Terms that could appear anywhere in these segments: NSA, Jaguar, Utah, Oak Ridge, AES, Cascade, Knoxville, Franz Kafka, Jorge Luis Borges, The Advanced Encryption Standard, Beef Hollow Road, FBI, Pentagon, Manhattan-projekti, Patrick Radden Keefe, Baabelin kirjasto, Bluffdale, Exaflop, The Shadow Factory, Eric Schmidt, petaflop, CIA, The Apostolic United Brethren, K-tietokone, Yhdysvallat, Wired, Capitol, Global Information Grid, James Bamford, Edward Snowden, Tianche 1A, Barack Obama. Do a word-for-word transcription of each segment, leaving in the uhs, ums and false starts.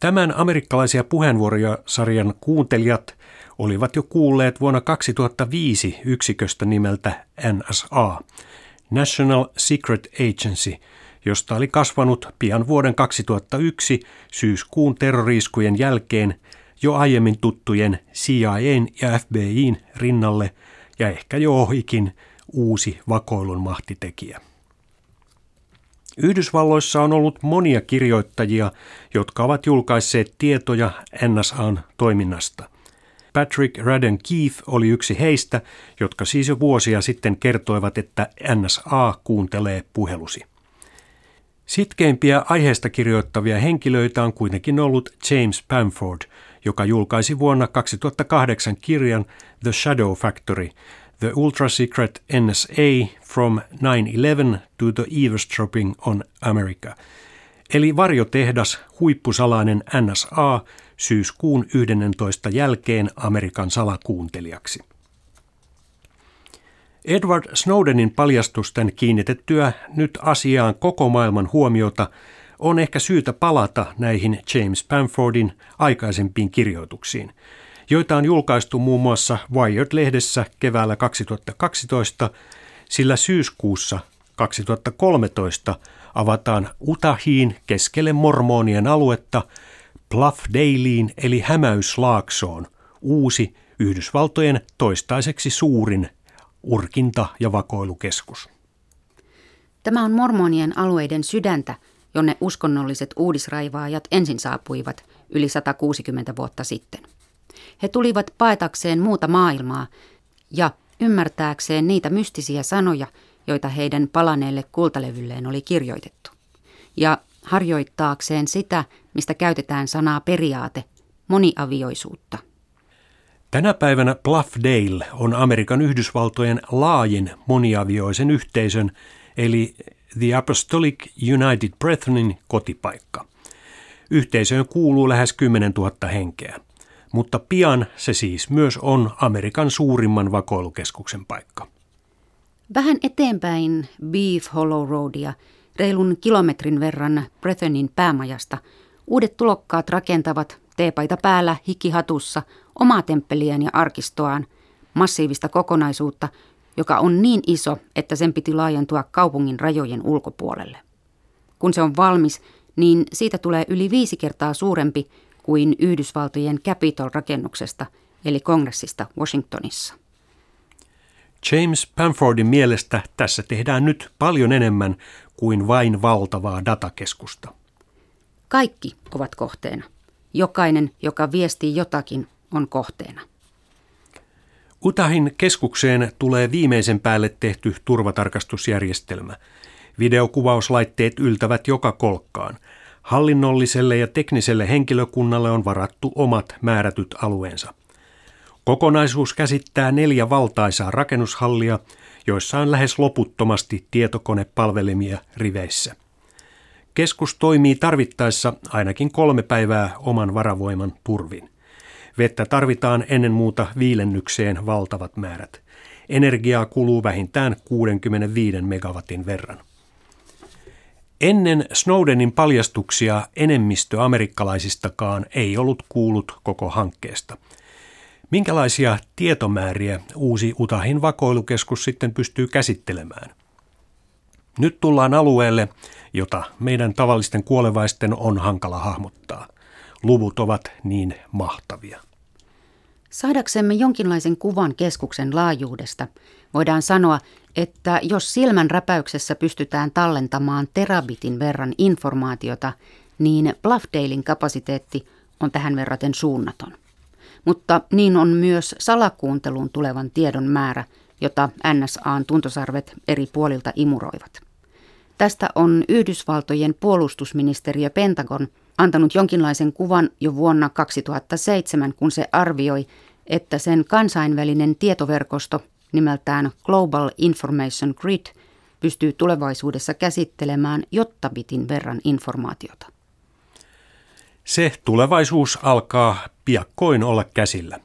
Tämän amerikkalaisia puheenvuoroja sarjan kuuntelijat olivat jo kuulleet vuonna kaksituhattaviisi yksiköstä nimeltä N S A, National Secret Agency, josta oli kasvanut pian vuoden kaksituhattayksi syyskuun terroriiskujen jälkeen jo aiemmin tuttujen C I A:n ja F B I:n rinnalle ja ehkä jo ohikin uusi vakoilun mahtitekijä. Yhdysvalloissa on ollut monia kirjoittajia, jotka ovat julkaisseet tietoja N S A:n toiminnasta. Patrick Radden Keefe oli yksi heistä, jotka siis jo vuosia sitten kertoivat, että N S A kuuntelee puhelusi. Sitkeimpiä aiheesta kirjoittavia henkilöitä on kuitenkin ollut James Bamford, joka julkaisi vuonna kaksituhattakahdeksan kirjan The Shadow Factory – The Ultra-Secret N S A from nine eleven to the Eavesdropping on America, eli varjotehdas huippusalainen N S A syyskuun yhdennentoista jälkeen Amerikan salakuuntelijaksi. Edward Snowdenin paljastusten kiinnitettyä nyt asiaan koko maailman huomiota on ehkä syytä palata näihin James Bamfordin aikaisempiin kirjoituksiin, joita on julkaistu muun muassa Wired-lehdessä keväällä kaksituhattakaksitoista, sillä syyskuussa kaksituhattakolmetoista avataan Utahiin keskelle mormonien aluetta Bluffdaleen eli Hämäyslaaksoon uusi Yhdysvaltojen toistaiseksi suurin urkinta- ja vakoilukeskus. Tämä on mormonien alueiden sydäntä, jonne uskonnolliset uudisraivaajat ensin saapuivat yli sata kuusikymmentä vuotta sitten. He tulivat paetakseen muuta maailmaa ja ymmärtääkseen niitä mystisiä sanoja, joita heidän palaneelle kultalevylleen oli kirjoitettu. Ja harjoittaakseen sitä, mistä käytetään sanaa periaate, moniavioisuutta. Tänä päivänä Bluffdale on Amerikan Yhdysvaltojen laajin moniavioisen yhteisön, eli The Apostolic United Brethrenin kotipaikka. Yhteisöön kuuluu lähes kymmenentuhatta henkeä. Mutta pian se siis myös on Amerikan suurimman vakoilukeskuksen paikka. Vähän eteenpäin Beef Hollow Roadia, reilun kilometrin verran Brethenin päämajasta, uudet tulokkaat rakentavat teepaita päällä hikihatussa omaa temppeliään ja arkistoaan, massiivista kokonaisuutta, joka on niin iso, että sen piti laajentua kaupungin rajojen ulkopuolelle. Kun se on valmis, niin siitä tulee yli viisi kertaa suurempi kuin Yhdysvaltojen Capitol-rakennuksesta, eli kongressista Washingtonissa. James Bamfordin mielestä tässä tehdään nyt paljon enemmän kuin vain valtavaa datakeskusta. Kaikki ovat kohteena. Jokainen, joka viestii jotakin, on kohteena. Utahin keskukseen tulee viimeisen päälle tehty turvatarkastusjärjestelmä. Videokuvauslaitteet yltävät joka kolkkaan. Hallinnolliselle ja tekniselle henkilökunnalle on varattu omat määrätyt alueensa. Kokonaisuus käsittää neljä valtaisaa rakennushallia, joissa on lähes loputtomasti tietokonepalvelimia riveissä. Keskus toimii tarvittaessa ainakin kolme päivää oman varavoiman turvin. Vettä tarvitaan ennen muuta viilennykseen valtavat määrät. Energiaa kuluu vähintään kuusikymmentäviisi megawatin verran. Ennen Snowdenin paljastuksia enemmistö amerikkalaisistakaan ei ollut kuullut koko hankkeesta. Minkälaisia tietomääriä uusi Utahin vakoilukeskus sitten pystyy käsittelemään? Nyt tullaan alueelle, jota meidän tavallisten kuolevaisten on hankala hahmottaa. Luvut ovat niin mahtavia. Saadaksemme jonkinlaisen kuvan keskuksen laajuudesta, voidaan sanoa, että jos silmänräpäyksessä pystytään tallentamaan terabitin verran informaatiota, niin Bluffdalen kapasiteetti on tähän verraten suunnaton. Mutta niin on myös salakuunteluun tulevan tiedon määrä, jota N S A:n tuntosarvet eri puolilta imuroivat. Tästä on Yhdysvaltojen puolustusministeriö Pentagon antanut jonkinlaisen kuvan jo vuonna kaksituhattaseitsemän, kun se arvioi, että sen kansainvälinen tietoverkosto nimeltään Global Information Grid pystyy tulevaisuudessa käsittelemään jottabitin verran informaatiota. Se tulevaisuus alkaa piakkoin olla käsillä.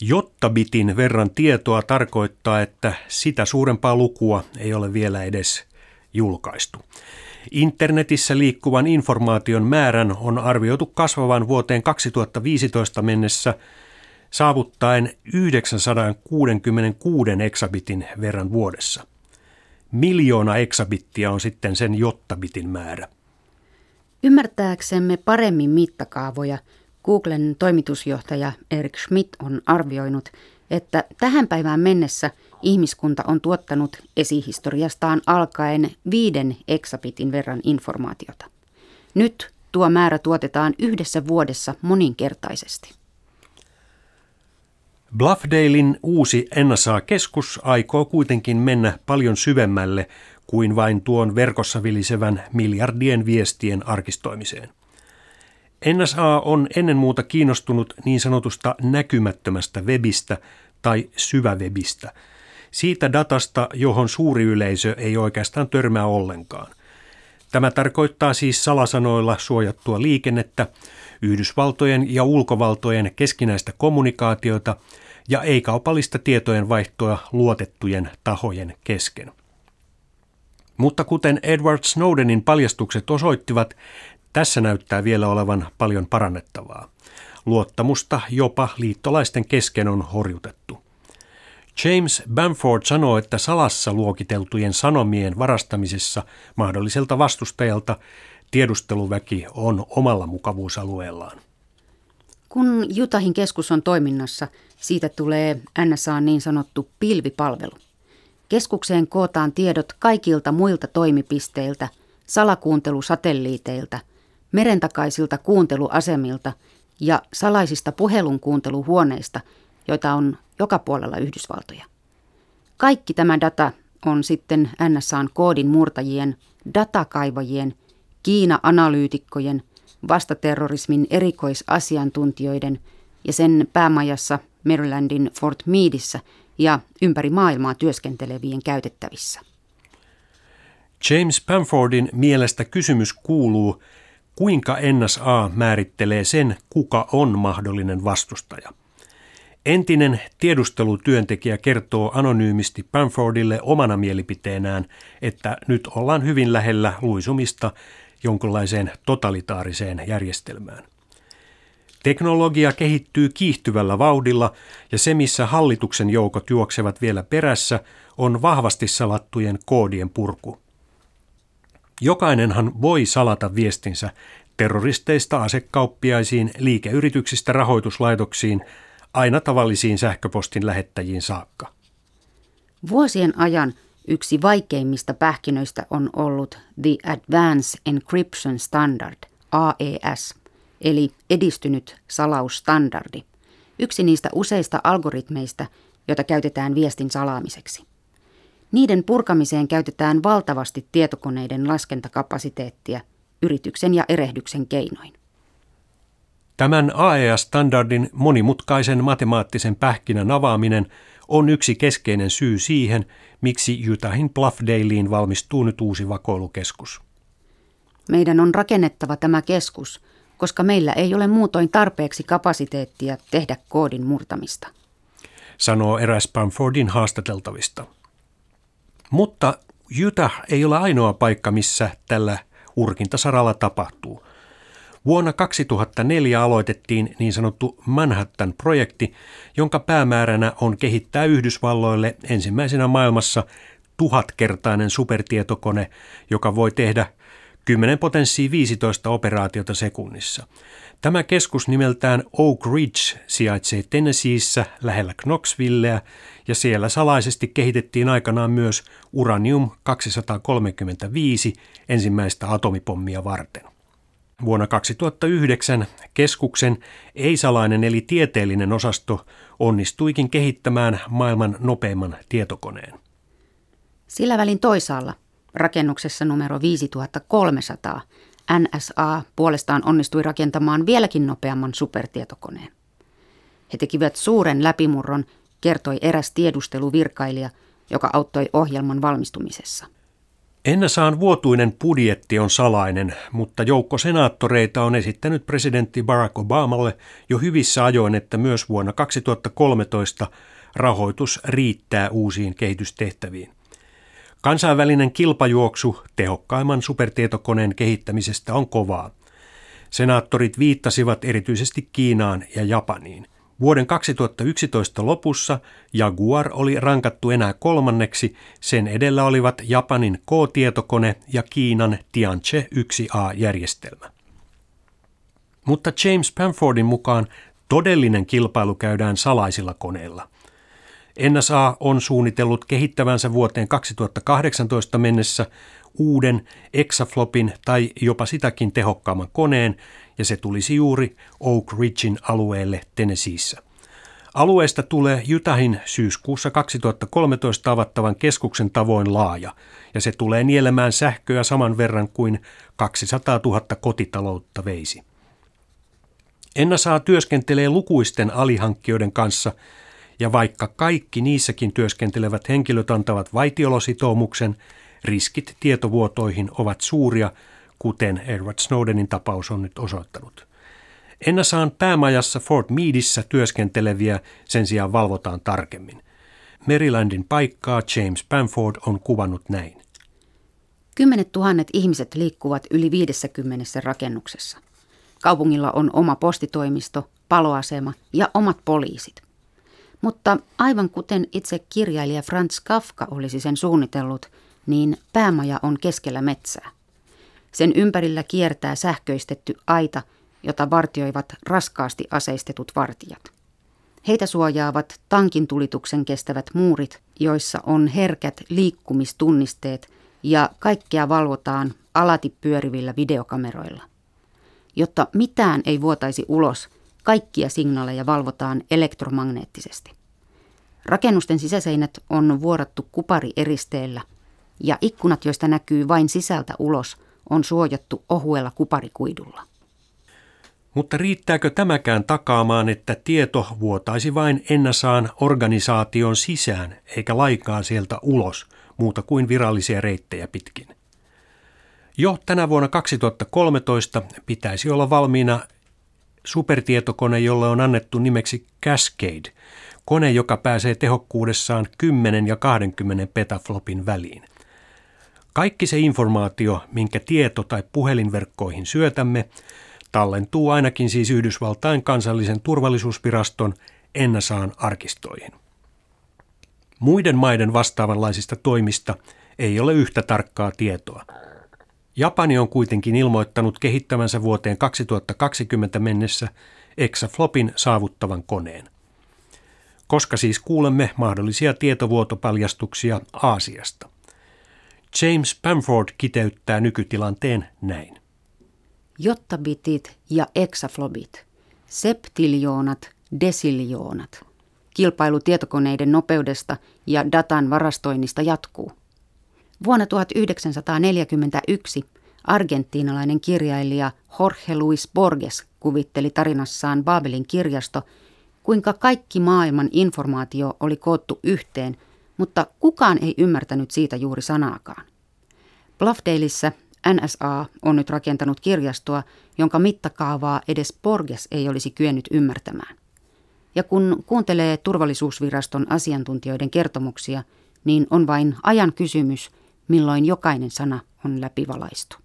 Jottabitin verran tietoa tarkoittaa, että sitä suurempaa lukua ei ole vielä edes julkaistu. Internetissä liikkuvan informaation määrän on arvioitu kasvavan vuoteen kaksituhattaviisitoista mennessä saavuttaen yhdeksänsataakuusikymmentäkuusi eksabitin verran vuodessa. Miljoona eksabittia on sitten sen jottabitin määrä. Ymmärtääksemme paremmin mittakaavoja, Googlen toimitusjohtaja Eric Schmidt on arvioinut, että tähän päivään mennessä ihmiskunta on tuottanut esihistoriastaan alkaen viiden eksabitin verran informaatiota. Nyt tuo määrä tuotetaan yhdessä vuodessa moninkertaisesti. Bluffdalein uusi N S A-keskus aikoo kuitenkin mennä paljon syvemmälle kuin vain tuon verkossa vilisevän miljardien viestien arkistoimiseen. N S A on ennen muuta kiinnostunut niin sanotusta näkymättömästä webistä tai syväwebistä, siitä datasta, johon suuri yleisö ei oikeastaan törmää ollenkaan. Tämä tarkoittaa siis salasanoilla suojattua liikennettä, Yhdysvaltojen ja ulkovaltojen keskinäistä kommunikaatiota ja ei-kaupallista tietojen vaihtoa luotettujen tahojen kesken. Mutta kuten Edward Snowdenin paljastukset osoittivat, tässä näyttää vielä olevan paljon parannettavaa. Luottamusta jopa liittolaisten kesken on horjutettu. James Bamford sanoo, että salassa luokiteltujen sanomien varastamisessa mahdolliselta vastustajalta tiedusteluväki on omalla mukavuusalueellaan. Kun Utahin keskus on toiminnassa, siitä tulee N S A:n niin sanottu pilvipalvelu. Keskukseen kootaan tiedot kaikilta muilta toimipisteiltä, salakuuntelusatelliiteilta, merentakaisilta kuunteluasemilta ja salaisista puhelun kuunteluhuoneista, joita on joka puolella Yhdysvaltoja. Kaikki tämä data on sitten N S A:n koodin murtajien, datakaivajien, Kiina-analyytikkojen, vastaterrorismin erikoisasiantuntijoiden ja sen päämajassa Marylandin Fort Meadessä ja ympäri maailmaa työskentelevien käytettävissä. James Bamfordin mielestä kysymys kuuluu, kuinka N S A määrittelee sen, kuka on mahdollinen vastustaja. Entinen tiedustelutyöntekijä kertoo anonyymisti Bamfordille omana mielipiteenään, että nyt ollaan hyvin lähellä luisumista jonkinlaiseen totalitaariseen järjestelmään. Teknologia kehittyy kiihtyvällä vauhdilla ja se, missä hallituksen joukot juoksevat vielä perässä, on vahvasti salattujen koodien purku. Jokainenhan voi salata viestinsä terroristeista asekauppiaisiin, liikeyrityksistä rahoituslaitoksiin, aina tavallisiin sähköpostin lähettäjiin saakka. Vuosien ajan yksi vaikeimmista pähkinöistä on ollut The Advanced Encryption Standard, A E S, eli edistynyt salausstandardi, yksi niistä useista algoritmeista, joita käytetään viestin salaamiseksi. Niiden purkamiseen käytetään valtavasti tietokoneiden laskentakapasiteettia yrityksen ja erehdyksen keinoin. Tämän A E S-standardin monimutkaisen matemaattisen pähkinän avaaminen on yksi keskeinen syy siihen, miksi Utahin Bluffdaleen valmistuu nyt uusi vakoilukeskus. Meidän on rakennettava tämä keskus, koska meillä ei ole muutoin tarpeeksi kapasiteettia tehdä koodin murtamista, sanoo eräs Bamfordin haastateltavista. Mutta Utah ei ole ainoa paikka, missä tällä urkintasaralla tapahtuu. Vuonna kaksituhattaneljä aloitettiin niin sanottu Manhattan-projekti, jonka päämääränä on kehittää Yhdysvalloille ensimmäisenä maailmassa tuhatkertainen supertietokone, joka voi tehdä kymmenen potenssiin viisitoista operaatiota sekunnissa. Tämä keskus nimeltään Oak Ridge sijaitsee Tennesseeissä lähellä Knoxvilleä ja siellä salaisesti kehitettiin aikanaan myös uranium kaksisataakolmekymmentäviisi ensimmäistä atomipommia varten. Vuonna kaksituhattayhdeksän keskuksen ei-salainen eli tieteellinen osasto onnistuikin kehittämään maailman nopeimman tietokoneen. Sillä välin toisaalla, rakennuksessa numero viisituhattakolmesataa, N S A puolestaan onnistui rakentamaan vieläkin nopeamman supertietokoneen. He tekivät suuren läpimurron, kertoi eräs tiedusteluvirkailija, joka auttoi ohjelman valmistumisessa. N S A:n vuotuinen budjetti on salainen, mutta joukko senaattoreita on esittänyt presidentti Barack Obamalle jo hyvissä ajoin, että myös vuonna kaksituhattakolmetoista rahoitus riittää uusiin kehitystehtäviin. Kansainvälinen kilpajuoksu tehokkaimman supertietokoneen kehittämisestä on kovaa. Senaattorit viittasivat erityisesti Kiinaan ja Japaniin. Vuoden kaksituhattayksitoista lopussa Jaguar oli rankattu enää kolmanneksi, sen edellä olivat Japanin K-tietokone ja Kiinan Tianche yksi A-järjestelmä. Mutta James Bamfordin mukaan todellinen kilpailu käydään salaisilla koneilla. N S A on suunnitellut kehittävänsä vuoteen kaksituhattakahdeksantoista mennessä uuden Exaflopin tai jopa sitäkin tehokkaamman koneen, ja se tulisi juuri Oak Ridgein alueelle Tennesseeissä. Alueesta tulee Utahin syyskuussa kaksituhattakolmetoista avattavan keskuksen tavoin laaja, ja se tulee nielemään sähköä saman verran kuin kaksisataatuhatta kotitaloutta veisi. N S A työskentelee lukuisten alihankkijoiden kanssa, ja vaikka kaikki niissäkin työskentelevät henkilöt antavat vaitiolositoumuksen, riskit tietovuotoihin ovat suuria, kuten Edward Snowdenin tapaus on nyt osoittanut. N S A:n päämajassa Fort Meadissä työskenteleviä sen sijaan valvotaan tarkemmin. Marylandin paikkaa James Bamford on kuvannut näin. Kymmenet tuhannet ihmiset liikkuvat yli viidessäkymmenessä rakennuksessa. Kaupungilla on oma postitoimisto, paloasema ja omat poliisit. Mutta aivan kuten itse kirjailija Franz Kafka olisi sen suunnitellut, niin päämaja on keskellä metsää. Sen ympärillä kiertää sähköistetty aita, jota vartioivat raskaasti aseistetut vartijat. Heitä suojaavat tankintulituksen kestävät muurit, joissa on herkät liikkumistunnisteet ja kaikkea valvotaan alati pyörivillä videokameroilla. Jotta mitään ei vuotaisi ulos, kaikkia signaaleja valvotaan elektromagneettisesti. Rakennusten sisäseinät on vuorattu kuparieristeellä ja ikkunat, joista näkyy vain sisältä ulos, on suojattu ohuella kuparikuidulla. Mutta riittääkö tämäkään takaamaan, että tieto vuotaisi vain N S A:n organisaation sisään eikä lainkaan sieltä ulos muuta kuin virallisia reittejä pitkin? Jo tänä vuonna kaksituhattakolmetoista pitäisi olla valmiina supertietokone, jolle on annettu nimeksi Cascade, kone, joka pääsee tehokkuudessaan kymmenen ja kaksikymmentä petaflopin väliin. Kaikki se informaatio, minkä tieto- tai puhelinverkkoihin syötämme, tallentuu ainakin siis Yhdysvaltain kansallisen turvallisuusviraston N S A:n arkistoihin. Muiden maiden vastaavanlaisista toimista ei ole yhtä tarkkaa tietoa. Japani on kuitenkin ilmoittanut kehittävänsä vuoteen kaksituhattakaksikymmentä mennessä Exaflopin saavuttavan koneen. Koska siis kuulemme mahdollisia tietovuotopaljastuksia Aasiasta. James Bamford kiteyttää nykytilanteen näin. Jottabitit ja exaflobit, septiljoonat, desiljoonat. Kilpailu tietokoneiden nopeudesta ja datan varastoinnista jatkuu. Vuonna tuhatyhdeksänsataaneljäkymmentäyksi argentiinalainen kirjailija Jorge Luis Borges kuvitteli tarinassaan Baabelin kirjasto, kuinka kaikki maailman informaatio oli koottu yhteen, mutta kukaan ei ymmärtänyt siitä juuri sanaakaan. Bluffdaleissa N S A on nyt rakentanut kirjastoa, jonka mittakaavaa edes Borges ei olisi kyennyt ymmärtämään. Ja kun kuuntelee turvallisuusviraston asiantuntijoiden kertomuksia, niin on vain ajan kysymys, milloin jokainen sana on läpivalaistu.